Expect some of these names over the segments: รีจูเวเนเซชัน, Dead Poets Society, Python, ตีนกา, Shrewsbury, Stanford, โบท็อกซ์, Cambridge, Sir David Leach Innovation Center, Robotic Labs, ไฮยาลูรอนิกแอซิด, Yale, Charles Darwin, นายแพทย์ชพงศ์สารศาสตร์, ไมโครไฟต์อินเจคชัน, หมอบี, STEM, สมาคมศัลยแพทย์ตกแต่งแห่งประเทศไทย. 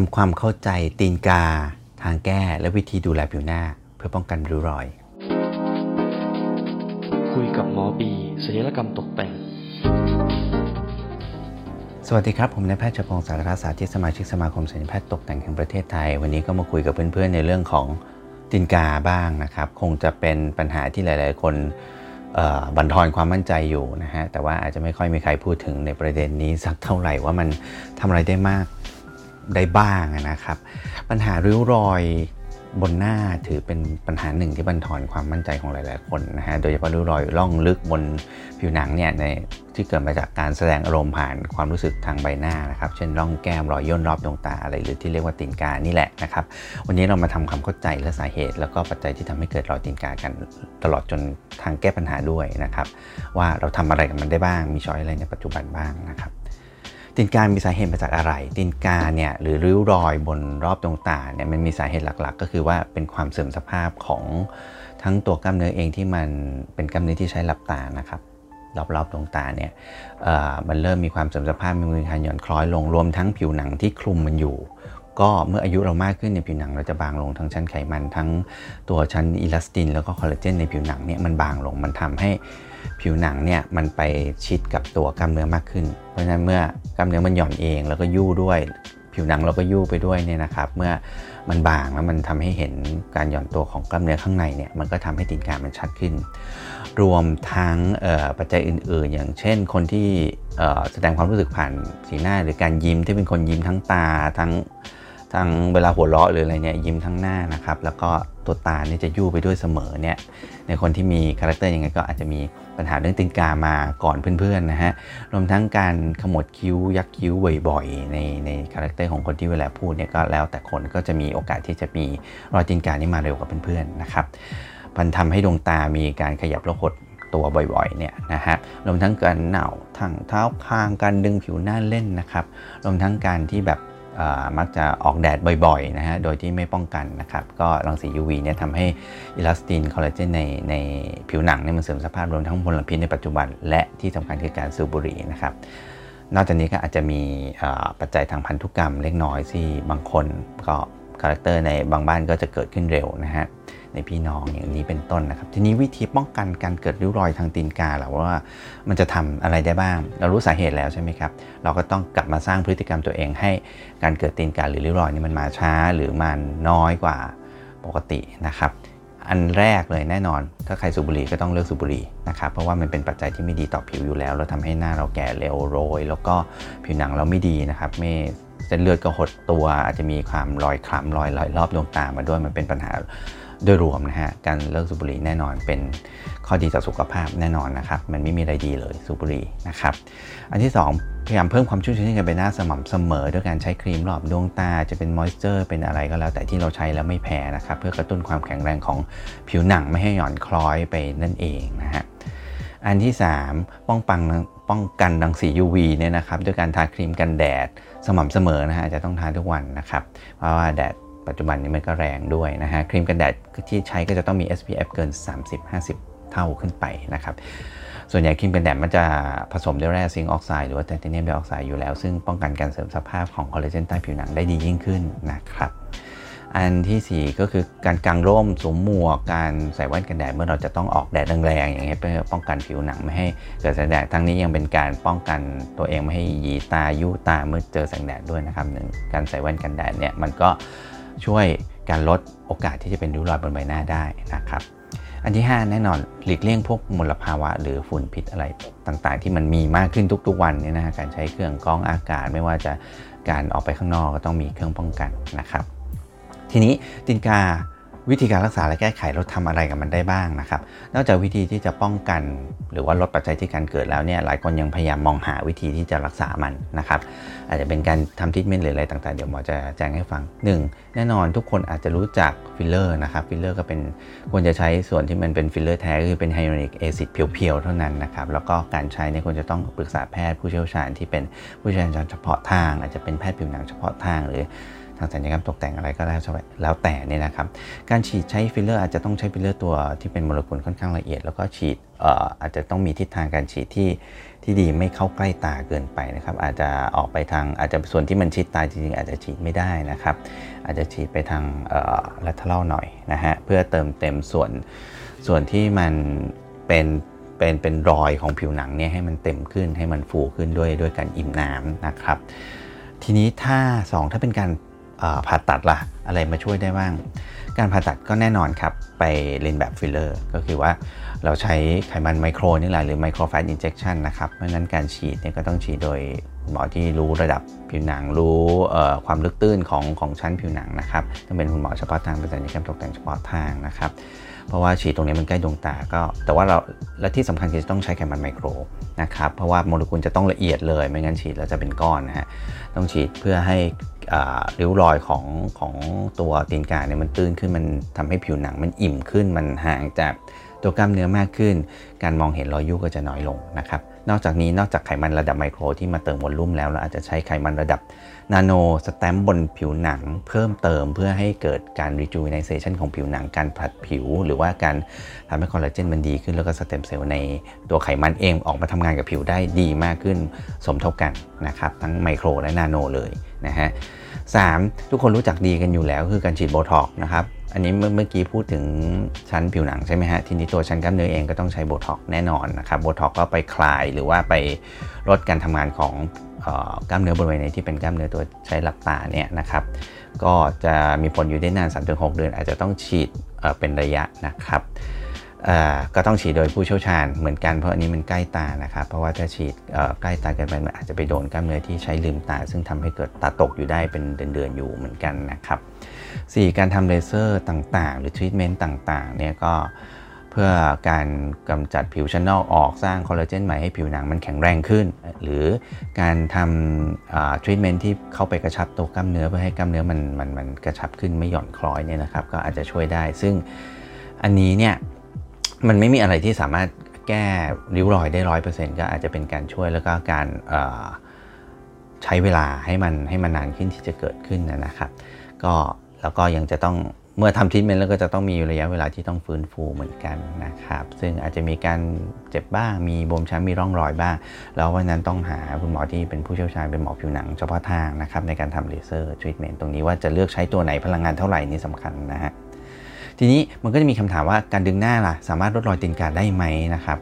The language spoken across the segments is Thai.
ทำความเข้าใจตีนกาทางแก้และวิธีดูแลผิวหน้าเพื่อป้องกันริ้วรอยคุยกับหมอบีศัลยกรรมตกแต่งสวัสดีครับผมนายแพทย์ชพงศ์สารศาสตร์ที่สมาชิกสมาคมศัลยแพทย์ตกแต่งแห่งประเทศไทยวันนี้ก็มาคุยกับเพื่อนๆในเรื่องของตีนกาบ้างนะครับคงจะเป็นปัญหาที่หลายๆคนบั่นทอนความมั่นใจอยู่นะฮะแต่ว่าอาจจะไม่ค่อยมีใครพูดถึงในประเด็นนี้สักเท่าไหร่ว่ามันทำอะไรได้มากได้บ้างนะครับปัญหาริ้วรอยบนหน้าถือเป็นปัญหาหนึ่งที่บั่นทอนความมั่นใจของหลายๆคนนะฮะโดยเฉพาะริ้วรอยล่องลึกบนผิวหนังเนี่ยในที่เกิดมาจากการแสดงอารมณ์ผ่านความรู้สึกทางใบหน้านะครับเช่นร่องแก้มรอยย่นรอบดวงตาอะไรหรือที่เรียกว่าตีนกานี่แหละนะครับวันนี้เรามาทำความเข้าใจและสาเหตุแล้วก็ปัจจัยที่ทำให้เกิดรอยตีนกากันตลอดจนทางแก้ปัญหาด้วยนะครับว่าเราทำอะไรกับมันได้บ้างมีช้อยอะไรในปัจจุบันบ้างนะครับตีนกามีสาเหตุมาจากอะไรตีนกาเนี่ยหรือริ้วรอยบนรอบดวงตาเนี่ยมันมีสาเหตุหลักๆก็คือว่าเป็นความเสื่อมสภาพของทั้งตัวกล้ามเนื้อเองที่มันเป็นกล้ามเนื้อที่ใช้หลับตานะครับรอบๆดวงตาเนี่ยมันเริ่มมีความเสื่อมสภาพมีการหย่อนคล้อยลงรวมทั้งผิวหนังที่คลุมมันอยู่ก็เมื่ออายุเรามากขึ้นในผิวหนังเราจะบางลงทั้งชั้นไขมันทั้งตัวชั้นอิลาสตินแล้วก็คอลลาเจนในผิวหนังเนี่ยมันบางลงมันทำให้ผิวหนังเนี่ยมันไปชิดกับตัวกล้ามเนื้อมากขึ้นเพราะฉะนั้นเมื่อกล้ามเนื้อมันหย่อนเองแล้วก็ยู่ด้วยผิวหนังเราก็ยู่ไปด้วยเนี่ยนะครับเมื่อมันบางแล้วมันทำให้เห็นการหย่อนตัวของกล้ามเนื้อข้างในเนี่ยมันก็ทำให้ตีนกามันชัดขึ้นรวมทั้งปัจจัยอื่นๆอย่างเช่นคนที่แสดงความรู้สึกผ่านสีหน้าหรือการยิ้มที่เป็นคนยิ้มทั้งตาทั้งเวลาหัวเราะหรืออะไรเนี่ยยิ้มทั้งหน้านะครับแล้วก็ตัวตาเนี่ยจะยู่ไปด้วยเสมอเนี่ยในคนที่มีคาแรคเตอร์ยังไงก็อาจจะมีปัญหาเรื่องตีนกามาก่อนเพื่อนๆนะฮะรวมทั้งการขมวดคิ้วยักคิ้วบ่อยๆในคาแรคเตอร์ของคนที่เวลาพูดเนี่ยก็แล้วแต่คนก็จะมีโอกาสที่จะมีรอยตีนกานี่มาเร็วกว่าเพื่อนๆนะครับมันทำให้ดวงตามีการขยับแล้วหดตัวบ่อยๆเนี่ยนะฮะรวมทั้งการเหน่าทั้งเท้าคางการดึงผิวหน้าเล่นนะครับรวมทั้งการที่แบบมักจะออกแดดบ่อยๆนะฮะโดยที่ไม่ป้องกันนะครับก็รังสี UV เนี่ยทำให้อิลาสตินคอลลาเจนในผิวหนังเนี่ยมันเสื่อมสภาพรวมทั้งมลพิษในปัจจุบันและที่สำคัญคือการสูบบุหรี่นะครับนอกจากนี้ก็อาจจะมีปัจจัยทางพันธุกรรมเล็กน้อยที่บางคนก็คาแรคเตอร์ในบางบ้านก็จะเกิดขึ้นเร็วนะฮะในพี่น้องอย่างนี้เป็นต้นนะครับทีนี้วิธีป้องกันการเกิดริ้วรอยทางตีนกาเราว่ามันจะทำอะไรได้บ้างเรารู้สาเหตุแล้วใช่ไหมครับเราก็ต้องกลับมาสร้างพฤติกรรมตัวเองให้การเกิดตีนกาหรือริ้วรอยนี่มันมาช้าหรือมันน้อยกว่าปกตินะครับอันแรกเลยแน่นอนถ้าใครสูบบุหรี่ก็ต้องเลิกสูบบุหรี่นะครับเพราะว่ามันเป็นปัจจัยที่ไม่ดีต่อผิวอยู่แล้วแล้วทำให้หน้าเราแก่เร็วโรยแล้วก็ผิวหนังเราไม่ดีนะครับไม่เส้นเลือดก็หดตัวอาจจะมีความรอยคล้ำรอยรอบดวงตามาด้วยมันเป็นปัญหาโดยรวมนะฮะการเลิกสูบบุหรี่แน่นอนเป็นข้อดีต่อสุขภาพแน่นอนนะครับมันไม่มีอะไรดีเลยสูบบุหรี่นะครับอันที่2พยายามเพิ่มความชุ่มชื้นให้กับใบหน้าสม่ำเสมอด้วยการใช้ครีมหลอบดวงตาจะเป็นมอยเจอร์เป็นอะไรก็แล้วแต่ที่เราใช้แล้วไม่แพ้นะครับเพื่อกระตุ้นความแข็งแรงของผิวหนังไม่ให้หย่อนคล้อยไปนั่นเองนะฮะอันที่3ป้องกันรังสี UV เนี่ยนะครับด้วยการทาครีมกันแดดสม่ำเสมอนะฮะจะต้องทาทุกวันนะครับเพราะว่าแดดปัจจุบันนี้มันก็แรงด้วยนะฮะครีมกันแดดที่ใช้ก็จะต้องมี SPF เกิน 30-50 เท่าขึ้นไปนะครับส่วนใหญ่ครีมกันแดดมันจะผสมด้วยแร่ซิงค์ออกไซด์หรือว่าไทเทเนียมไดออกไซด์อยู่แล้วซึ่งป้องกันการเสริมสภาพของคอลลาเจนใต้ผิวหนังได้ดียิ่งขึ้นนะครับอันที่4ก็คือการกางร่มสวมหมวกการใส่แว่นกันแดดเมื่อเราจะต้องออกแดดแรงๆอย่างเงี้ยเพื่อป้องกันผิวหนังไม่ให้เกิดแสงแดดทั้งนี้ยังเป็นการป้องกันตัวเองไม่ให้หยีตายุตาเมื่อเจอแสงแดดด้วยนะครับการใส่แว่นกันแดดเนี่ยมันก็ช่วยการลดโอกาสที่จะเป็นริ้วรอยบนใบหน้าได้นะครับอันที่5แน่นอนหลีกเลี่ยงพวกมลภาวะหรือฝุ่นพิษอะไรต่างๆที่มันมีมากขึ้นทุกๆวันเนี่ยนะการใช้เครื่องกรองอากาศไม่ว่าจะการออกไปข้างนอกก็ต้องมีเครื่องป้องกันนะครับทีนี้ตีนกาวิธีการรักษาและแก้ไขเราทำอะไรกับมันได้บ้างนะครับนอกจากวิธีที่จะป้องกันหรือว่าลดปัจจัยที่การเกิดแล้วเนี่ยหลายคนยังพยายามมองหาวิธีที่จะรักษามันนะครับอาจจะเป็นการทำทรีทเมนต์หรืออะไรต่างๆเดี๋ยวหมอจะแจ้งให้ฟัง1แน่นอนทุกคนอาจจะรู้จักฟิลเลอร์นะครับฟิลเลอร์ก็เป็นควรจะใช้ส่วนที่มันเป็นฟิลเลอร์แท้ก็คือเป็นไฮยาลูรอนิกแอซิดเพียวๆเท่านั้นนะครับแล้วก็การใช้เนี่ยควรจะต้องปรึกษาแพทย์ผู้เชี่ยวชาญที่เป็นผู้เชี่ยวชาญเฉพาะทางอาจจะเป็นแพทย์ผิวหนังเฉพาะทางหรือ ทางศัลยกรรมตกแต่งอะไรก็แล้วแต่เนี่ยนะครับการฉีดใช้ฟิลเลอร์อาจจะต้องใช้ฟิลเลอร์ตัวที่เป็นโมเลกุลค่อนข้างละเอียดแล้วก็ฉีดอาจจะต้องมีทิศทางการฉีดที่ดีไม่เข้าใกล้ตาเกินไปนะครับอาจจะออกไปทางอาจจะส่วนที่มันชิดตาจริงๆอาจจะฉีดไม่ได้นะครับอาจจะฉีดไปทางลัทเทอรัลหน่อยนะฮะเพื่อเติมเต็มส่วนที่มันเป็นรอยของผิวหนังเนี่ยให้มันเต็มขึ้นให้มันฟูขึ้นด้วยการอิ่มน้ำนะครับทีนี้ถ้าเป็นการผ่าตัดล่ะอะไรมาช่วยได้บ้างการผ่าตัดก็แน่นอนครับไปเลียนแบบฟิลเลอร์ก็คือว่าเราใช้ไขมันไมโครนี่แหละหรือไมโครไฟต์อินเจคชันนะครับเพราะฉะนั้นการฉีดเนี่ยก็ต้องฉีดโดยหมอที่รู้ระดับผิวหนังรู้ความลึกตื้นของชั้นผิวหนังนะครับต้องเป็นคุณหมอเฉพาะทางเป็นศัลยกรรมตกแต่งเฉพาะทางนะครับเพราะว่าฉีดตรงนี้มันใกล้ดวงตาก็แต่ว่าและที่สำคัญคือต้องใช้ไขมันไมโครนะครับเพราะว่าโมเลกุลจะต้องละเอียดเลยไม่งั้นฉีดแล้วจะเป็นก้อนนะฮะต้องฉีดเพื่อให้ริ้วรอยของตัวตีนกาเนี่ยมันตื้นขึ้นมันทำให้ผิวหนังมันอิ่มขึ้นมันห่างจากตัวกล้ามเนื้อมากขึ้นการมองเห็นรอยยุ่ก็จะน้อยลงนะครับนอกจากนี้นอกจากไขมันระดับไมโครที่มาเติมวอลลุ่มแล้วเราอาจจะใช้ไขมันระดับนาโนสแตมป์บนผิวหนังเพิ่มเติมเพื่อให้เกิดการรีจูเวเนเซชันของผิวหนังการผลัดผิวหรือว่าการทำให้คอลลาเจนมันดีขึ้นแล้วก็สเต็มเซลล์ในตัวไขมันเองออกมาทำงานกับผิวได้ดีมากขึ้นสมทบกันนะครับทั้งไมโครและนาโนเลยนะฮะ3ทุกคนรู้จักดีกันอยู่แล้วคือการฉีดโบท็อกซ์นะครับอันนี้เมื่อกี้พูดถึงชั้นผิวหนังใช่ไหมฮะทีนี้ตัวชั้นกล้ามเนื้อเองก็ต้องใช้โบท็อกซ์แน่นอนนะครับโบท็อกซ์ก็ไปคลายหรือว่าไปลดการทำงานของกล้ามเนื้อบริเวณที่เป็นกล้ามเนื้อตัวใช้หลับตาเนี่ยนะครับก็จะมีผลอยู่ได้นาน 3-6 เดือนอาจจะต้องฉีดเป็นระยะนะครับก็ต้องฉีดโดยผู้เชี่ยวชาญเหมือนกันเพราะอันนี้มันใกล้ตานะครับเพราะว่าถ้าฉีดใกล้ตาเกินไปมันอาจจะไปโดนกล้ามเนื้อที่ใช้ลืมตาซึ่งทำให้เกิดตาตกอยู่ได้เป็นเดือนๆอยู่เหมือนกันนะครับ4การทำเลเซอร์ต่างๆหรือทรีทเมนต์ต่างๆเนี่ยก็เพื่อการกำจัดผิวชั้นนอกออกสร้างคอลลาเจนใหม่ให้ผิวหนังมันแข็งแรงขึ้นหรือการทำทรีทเมนต์ที่เข้าไปกระชับตัวกล้ามเนื้อเพื่อให้กล้ามเนื้อมันกระชับขึ้นไม่หย่อนคล้อยเนี่ยนะครับก็อาจจะช่วยได้ซึ่งอันนี้เนี่ยมันไม่มีอะไรที่สามารถแก้ริ้วรอยได้ 100% ก็อาจจะเป็นการช่วยแล้วก็การใช้เวลาให้มันนานขึ้นที่จะเกิดขึ้นนะครับก็แล้วก็ยังจะต้องเมื่อทำทรีทเมนต์แล้วก็จะต้องมีระยะเวลาที่ต้องฟื้นฟูเหมือนกันนะครับซึ่งอาจจะมีการเจ็บบ้างมีบวมช้ำมีร่องรอยบ้างแล้ววันนั้นต้องหาคุณหมอที่เป็นผู้เชี่ยวชาญเป็นหมอผิวหนังเฉพาะทางนะครับในการทำเลเซอร์ทรีทเมนต์ตรงนี้ว่าจะเลือกใช้ตัวไหนพลังงานเท่าไหร่นี่สำคัญนะฮะทีนี้มันก็จะมีคำถามว่าการดึงหน้าล่ะสามารถลดรอยตีนกาได้ไหมนะครับ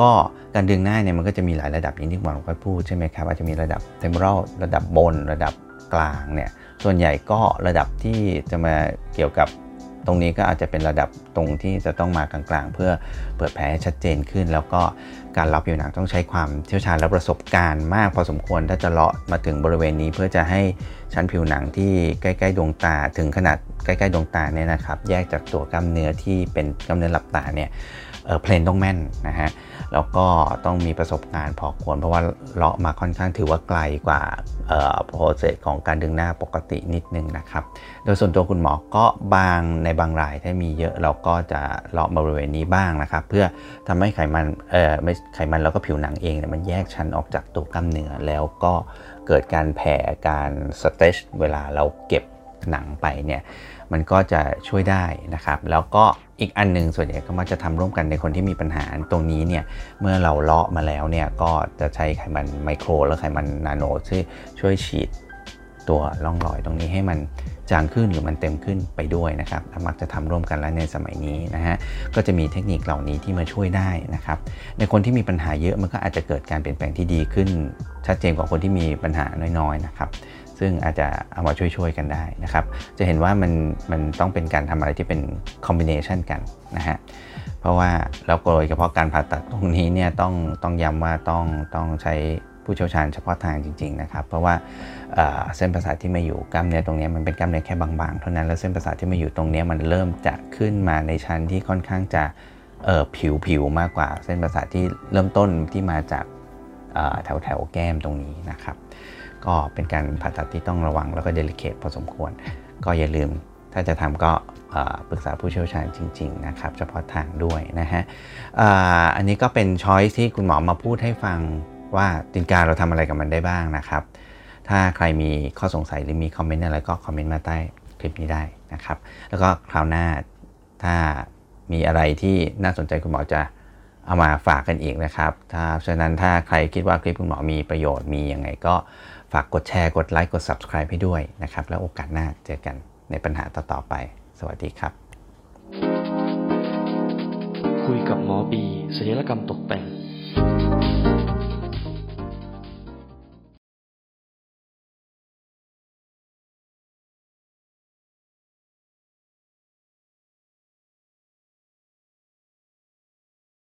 ก็การดึงหน้าเนี่ยมันก็จะมีหลายระดับอย่างที่หมอค่อยพูดใช่ไหมครับอาจจะมีระดับเทมโพรัลระดับบนระดับกลางเนี่ยส่วนใหญ่ก็ระดับที่จะมาเกี่ยวกับตรงนี้ก็อาจจะเป็นระดับตรงที่จะต้องมากลางๆเพื่อเปิดแผลให้ชัดเจนขึ้นแล้วก็การเลาะผิวหนังต้องใช้ความเชี่ยวชาญและประสบการณ์มากพอสมควรถ้าจะเลาะมาถึงบริเวณนี้เพื่อจะให้ชั้นผิวหนังที่ใกล้ๆดวงตาถึงขนาดใกล้ๆดวงตาเนี่ยนะครับแยกจากตัวกล้ามเนื้อที่เป็นกล้ามเนื้อหลับตาเนี่ยเพลนต้องแม่นนะฮะแล้วก็ต้องมีประสบการณ์พอควรเพราะว่าเลาะมาค่อนข้างถือว่าไกลกว่าโปรเซสของการดึงหน้าปกตินิดนึงนะครับโดยส่วนตัวคุณหมอก็ในบางรายถ้ามีเยอะเราก็จะเลาะบริเวณนี้บ้างนะครับเพื่อทำให้ไขมันแล้วก็ผิวหนังเองเนี่ยมันแยกชั้นออกจากตัวกล้ามเนื้อแล้วก็เกิดการแผ่การสเตรชเวลาเราเก็บหนังไปเนี่ยมันก็จะช่วยได้นะครับแล้วก็อีกอันหนึ่งส่วนใหญ่ก็มักจะทำร่วมกันในคนที่มีปัญหาตรงนี้เนี่ยเมื่อเราเลาะมาแล้วเนี่ยก็จะใช้ไขมันไมโครและไขมันนาโนที่ช่วยฉีดตัวร่องรอยตรงนี้ให้มันจางขึ้นหรือมันเต็มขึ้นไปด้วยนะครับมักจะทำร่วมกันแล้วในสมัยนี้นะฮะก็จะมีเทคนิคเหล่านี้ที่มาช่วยได้นะครับในคนที่มีปัญหาเยอะมันก็อาจจะเกิดการเปลี่ยนแปลงที่ดีขึ้นชัดเจนกว่าคนที่มีปัญหาน้อยๆนะครับซึ่งอาจจะเอามาช่วยๆกันได้นะครับจะเห็นว่ามันต้องเป็นการทำอะไรที่เป็นคอมบิเนชันกันนะฮะเพราะว่าแล้วโดยเฉพาะการผ่าตัดตรงนี้เนี่ยต้องย้ำว่าต้องใช้ผู้เชี่ยวชาญเฉพาะทางจริงๆนะครับเพราะว่าเส้นประสาทที่มาอยู่กล้ามเนื้อตรงนี้มันเป็นกล้ามเนื้อแค่บางๆเท่านั้นแล้วเส้นประสาทที่มาอยู่ตรงนี้มันเริ่มจะขึ้นมาในชั้นที่ค่อนข้างจะผิวมากกว่าเส้นประสาทที่เริ่มต้นที่มาจากแถวแก้มตรงนี้นะครับก็เป็นการผ่าตัดที่ต้องระวังแล้วก็เดลิเคทพอสมควรก็อย่าลืมถ้าจะทำก็ปรึกษาผู้เชี่ยวชาญจริงๆนะครับเฉพาะทางด้วยนะฮะอันนี้ก็เป็นช้อยส์ที่คุณหมอมาพูดให้ฟังว่าตีนกาเราทำอะไรกับมันได้บ้างนะครับ ถ้าใครมีข้อสงสัยหรือมีคอมเมนต์อะไรก็คอมเมนต์มาใต้คลิปนี้ได้นะครับแล้วก็คราวหน้าถ้ามีอะไรที่น่าสนใจคุณหมอจะเอามาฝากกันอีกนะครับถ้าฉะนั้นถ้าใครคิดว่าคลิปคุณหมอมีประโยชน์มียังไงก็ฝากกดแชร์กดไลค์กด Subscribe ให้ด้วยนะครับแล้วโอกาสหน้าเจอกันในปัญหาต่อๆไปสวัสดีครับคุยกับหมอบีศัลยกรรมตกแต่ง